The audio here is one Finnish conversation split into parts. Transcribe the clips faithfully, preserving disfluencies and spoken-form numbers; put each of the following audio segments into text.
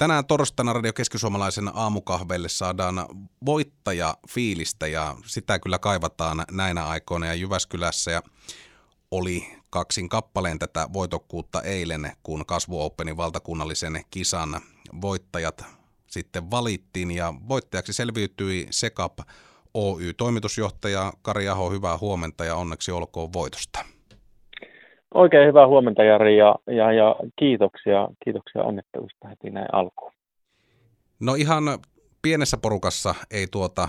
Tänään torstaina Radio Keskisuomalaisen aamukahveille saadaan voittajafiilistä ja sitä kyllä kaivataan näinä aikoina. Ja Jyväskylässä ja oli kaksin kappaleen tätä voitokkuutta eilen, kun Kasvu Openin valtakunnallisen kisan voittajat sitten valittiin. Ja voittajaksi selviytyi Sekap Oy toimitusjohtaja Kari Aho, hyvää huomenta ja onneksi olkoon voitosta. Oikein hyvää huomenta, Jari, ja, ja, ja kiitoksia, kiitoksia onnittelusta heti näin alkuun. No ihan pienessä porukassa ei tuota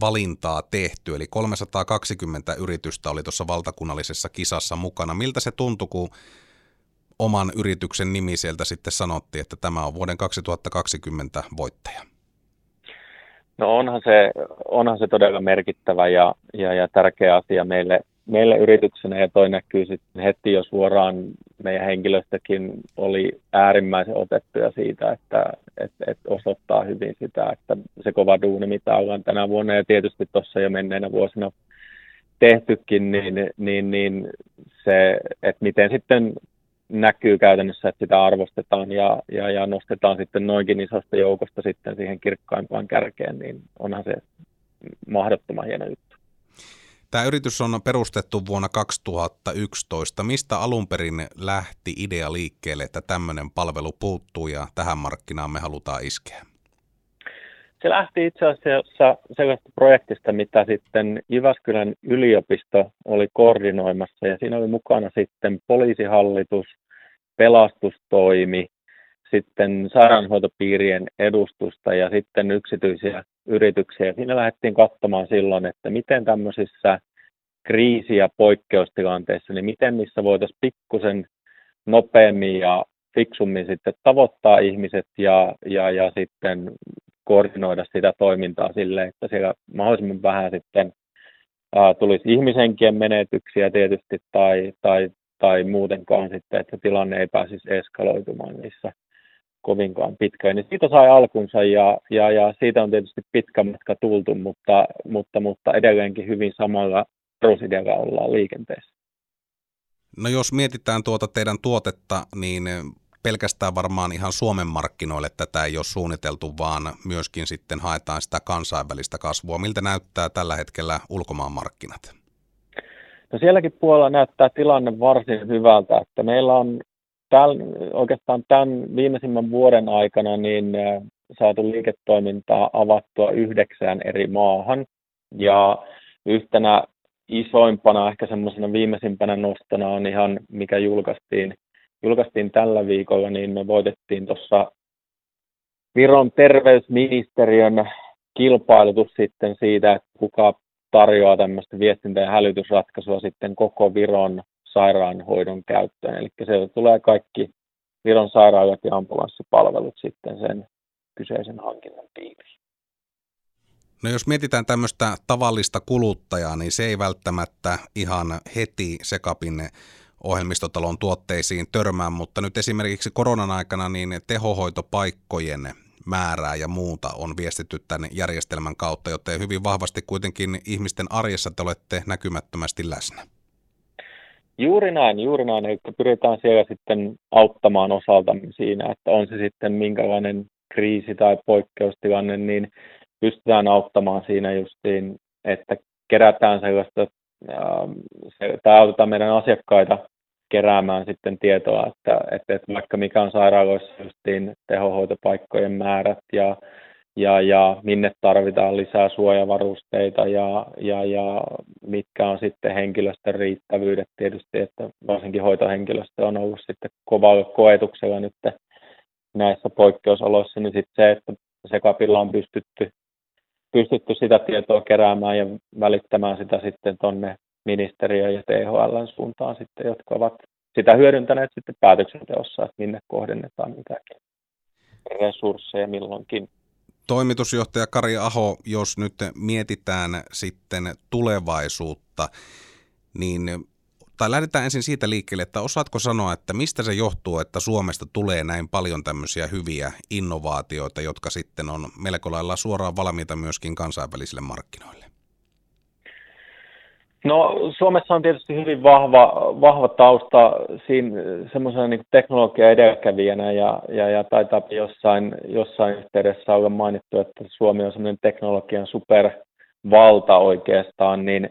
valintaa tehty, eli kolmesataakaksikymmentä yritystä oli tuossa valtakunnallisessa kisassa mukana. Miltä se tuntui, kun oman yrityksen nimi sieltä sitten sanottiin, että tämä on vuoden kaksituhattakaksikymmentä voittaja? No onhan se, onhan se todella merkittävä ja, ja, ja tärkeä asia meille. Meille yrityksenä, ja toi näkyy sitten heti jo suoraan, meidän henkilöstökin oli äärimmäisen otettuja siitä, että et, et osoittaa hyvin sitä, että se kova duuni, mitä ollaan tänä vuonna ja tietysti tuossa jo menneenä vuosina tehtykin, niin, niin, niin se, että miten sitten näkyy käytännössä, että sitä arvostetaan ja, ja, ja nostetaan sitten noinkin isosta joukosta sitten siihen kirkkaimpaan kärkeen, niin onhan se mahdottoman hieno juttu. Tämä yritys on perustettu vuonna kaksituhattayksitoista. Mistä alun perin lähti idea liikkeelle, että tämmöinen palvelu puuttuu ja tähän markkinaan me halutaan iskeä? Se lähti itse asiassa sellaista projektista, mitä sitten Jyväskylän yliopisto oli koordinoimassa. Ja siinä oli mukana sitten poliisihallitus, pelastustoimi, sitten sairaanhoitopiirien edustusta ja sitten yksityisiä yrityksiä. Siinä lähdettiin katsomaan silloin, että miten tämmöisissä kriisi- ja poikkeustilanteissa, niin miten niissä voitaisiin pikkusen nopeammin ja fiksummin sitten tavoittaa ihmiset ja, ja, ja sitten koordinoida sitä toimintaa sille, että siellä mahdollisimman vähän sitten ää, tulisi ihmishenkien menetyksiä tietysti tai, tai, tai muutenkaan sitten, että tilanne ei pääsisi eskaloitumaan niissä kovinkaan pitkään, niin siitä sai alkunsa ja, ja, ja siitä on tietysti pitkä matka tultu, mutta, mutta, mutta edelleenkin hyvin samalla perusidealla ollaan liikenteessä. No jos mietitään tuota teidän tuotetta, niin pelkästään varmaan ihan Suomen markkinoille tätä ei ole suunniteltu, vaan myöskin sitten haetaan sitä kansainvälistä kasvua. Miltä näyttää tällä hetkellä ulkomaan markkinat? No sielläkin puolella näyttää tilanne varsin hyvältä, että meillä on Täl, oikeastaan tämän viimeisimmän vuoden aikana niin saatu liiketoimintaa avattua yhdeksään eri maahan ja yhtenä isoimpana ehkä semmoisena viimeisimpänä nostona on ihan mikä julkaistiin, julkaistiin tällä viikolla, niin me voitettiin tuossa Viron terveysministeriön kilpailutus sitten siitä, että kuka tarjoaa tämmöistä viestintä- ja hälytysratkaisua sitten koko Viron sairaanhoidon käyttöön. Eli sieltä tulee kaikki Viron sairaalat ja ambulanssipalvelut sitten sen kyseisen hankinnan piiriin. No jos mietitään tämmöistä tavallista kuluttajaa, niin se ei välttämättä ihan heti Secapin ohjelmistotalon tuotteisiin törmää, mutta nyt esimerkiksi koronan aikana niin tehohoitopaikkojen määrää ja muuta on viestitty tämän järjestelmän kautta, joten hyvin vahvasti kuitenkin ihmisten arjessa te olette näkymättömästi läsnä. Juuri näin, juuri näin. Eli pyritään siellä sitten auttamaan osaltamme siinä, että on se sitten minkälainen kriisi tai poikkeustilanne, niin pystytään auttamaan siinä justiin, että kerätään sellaista, tai autetaan meidän asiakkaita keräämään sitten tietoa, että, että vaikka mikä on sairaaloissa justiin tehohoitopaikkojen määrät ja, ja, ja minne tarvitaan lisää suojavarusteita ja, ja, ja mitkä on sitten henkilöstön riittävyydet tietysti, että varsinkin hoitohenkilöstö on ollut sitten kovalla koetuksella nyt näissä poikkeusoloissa, niin sitten se, että Secapilla on pystytty, pystytty sitä tietoa keräämään ja välittämään sitä sitten tuonne ministeriön ja T H L:n suuntaan sitten, jotka ovat sitä hyödyntäneet sitten päätöksenteossa, että minne kohdennetaan mitäkin resursseja milloinkin. Toimitusjohtaja Kari Aho, jos nyt mietitään sitten tulevaisuutta, niin, tai lähdetään ensin siitä liikkeelle, että osaatko sanoa, että mistä se johtuu, että Suomesta tulee näin paljon tämmöisiä hyviä innovaatioita, jotka sitten on melko lailla suoraan valmiita myöskin kansainvälisille markkinoille? No, Suomessa on tietysti hyvin vahva, vahva tausta siinä semmoisena niin kuin teknologian edelläkävijänä ja, ja, ja taitaa jossain, jossain yhteydessä olla mainittu, että Suomi on semmoinen teknologian supervalta oikeastaan, niin,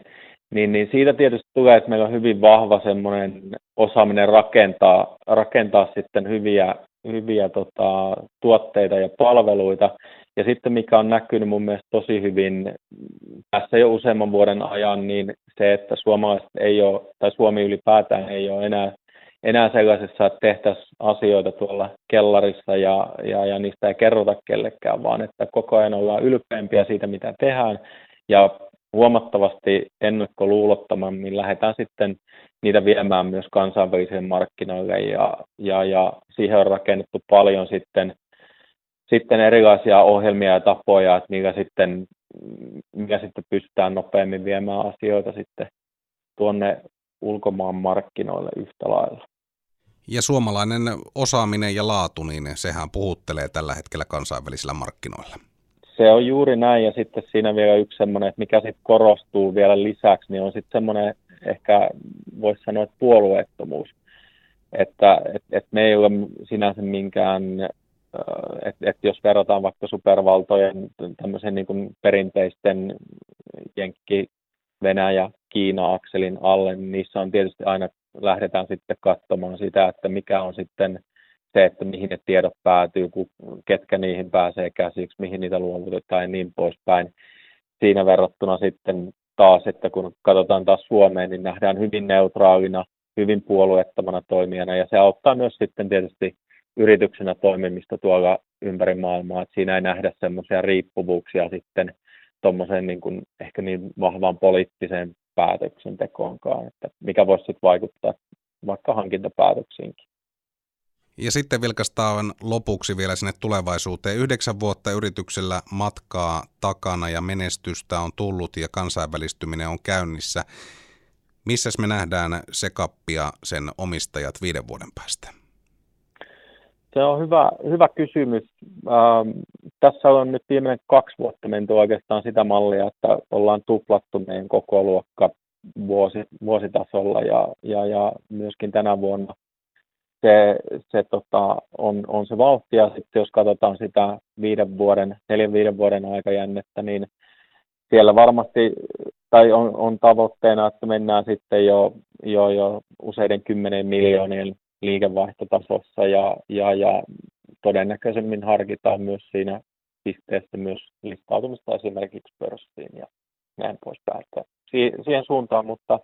niin, niin siitä tietysti tulee, että meillä on hyvin vahva semmoinen osaaminen rakentaa, rakentaa sitten hyviä, hyviä tota, tuotteita ja palveluita. Ja sitten mikä on näkynyt mun mielestä tosi hyvin tässä jo useamman vuoden ajan, niin se, että suomalaiset ei ole, tai Suomi ylipäätään ei ole enää, enää sellaisessa, että tehtäisiin asioita tuolla kellarissa ja, ja, ja niistä ei kerrota kellekään, vaan että koko ajan ollaan ylpeämpiä siitä, mitä tehdään, ja huomattavasti ennakkoluulottomammin lähdetään sitten niitä viemään myös kansainvälisille markkinoille, ja, ja, ja siihen on rakennettu paljon sitten Sitten erilaisia ohjelmia ja tapoja, että niillä sitten, mikä sitten pystytään nopeammin viemään asioita sitten tuonne ulkomaan markkinoille yhtä lailla. Ja suomalainen osaaminen ja laatu, niin sehän puhuttelee tällä hetkellä kansainvälisillä markkinoilla. Se on juuri näin, ja sitten siinä vielä yksi semmoinen, että mikä sitten korostuu vielä lisäksi, niin on sitten semmoinen ehkä voisi sanoa, että puolueettomuus. Että et, et me ei ole sinänsä minkään... Että et jos verrataan vaikka supervaltojen tämmöisen niin kuin perinteisten Jenkki, Venäjä, Kiina-akselin alle, niin niissä on tietysti aina lähdetään sitten katsomaan sitä, että mikä on sitten se, että mihin ne tiedot päätyy, ketkä niihin pääsee käsiksi, mihin niitä luovutetaan ja niin poispäin. Siinä verrattuna sitten taas, että kun katsotaan taas Suomeen, niin nähdään hyvin neutraalina, hyvin puolueettomana toimijana ja se auttaa myös sitten tietysti yrityksenä toimimista tuolla ympäri maailmaa, että siinä ei nähdä semmoisia riippuvuuksia sitten tuommoiseen niin kuin ehkä niin vahvaan poliittiseen päätöksentekoonkaan, että mikä voisi sitten vaikuttaa vaikka hankintapäätöksiinkin. Ja sitten vilkastaan lopuksi vielä sinne tulevaisuuteen. Yhdeksän vuotta yrityksellä matkaa takana ja menestystä on tullut ja kansainvälistyminen on käynnissä. Missäs me nähdään SecAppia sen omistajat viiden vuoden päästä? Se on hyvä, hyvä kysymys. Ähm, tässä on nyt viimeinen kaksi vuotta menty oikeastaan sitä mallia, että ollaan tuplattu meidän koko luokka vuosi, vuositasolla ja, ja, ja myöskin tänä vuonna se, se tota, on, on se vauhti. Ja sitten jos katsotaan sitä viiden vuoden, neljän viiden vuoden aikajännettä, niin siellä varmasti tai on, on tavoitteena, että mennään sitten jo, jo, jo useiden kymmenen miljoonien liikevaihtotasossa ja, ja, ja todennäköisemmin harkitaan myös siinä pisteessä myös listautumista esimerkiksi pörssiin ja näin poispäin. Siihen suuntaan, mutta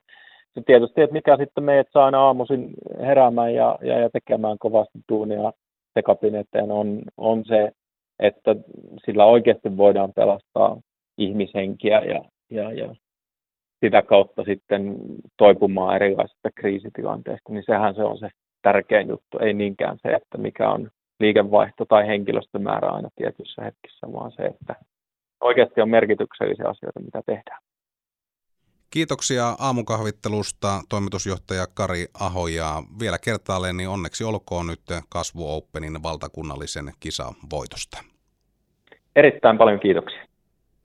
se tietysti, että mikä sitten meidät saa aina aamuisin heräämään ja, ja, ja tekemään kovasti duunia SecAppin eteen on, on se, että sillä oikeasti voidaan pelastaa ihmishenkiä ja, ja, ja sitä kautta sitten toipumaan erilaisista kriisitilanteista, niin sehän se on se tärkein juttu, ei niinkään se, että mikä on liikevaihto tai henkilöstömäärä aina tietyissä hetkissä, vaan se, että oikeasti on merkityksellisiä asioita, mitä tehdään. Kiitoksia aamukahvittelusta toimitusjohtaja Kari Aho ja vielä kertaalleen niin onneksi olkoon nyt Kasvu Openin valtakunnallisen kisan voitosta. Erittäin paljon kiitoksia.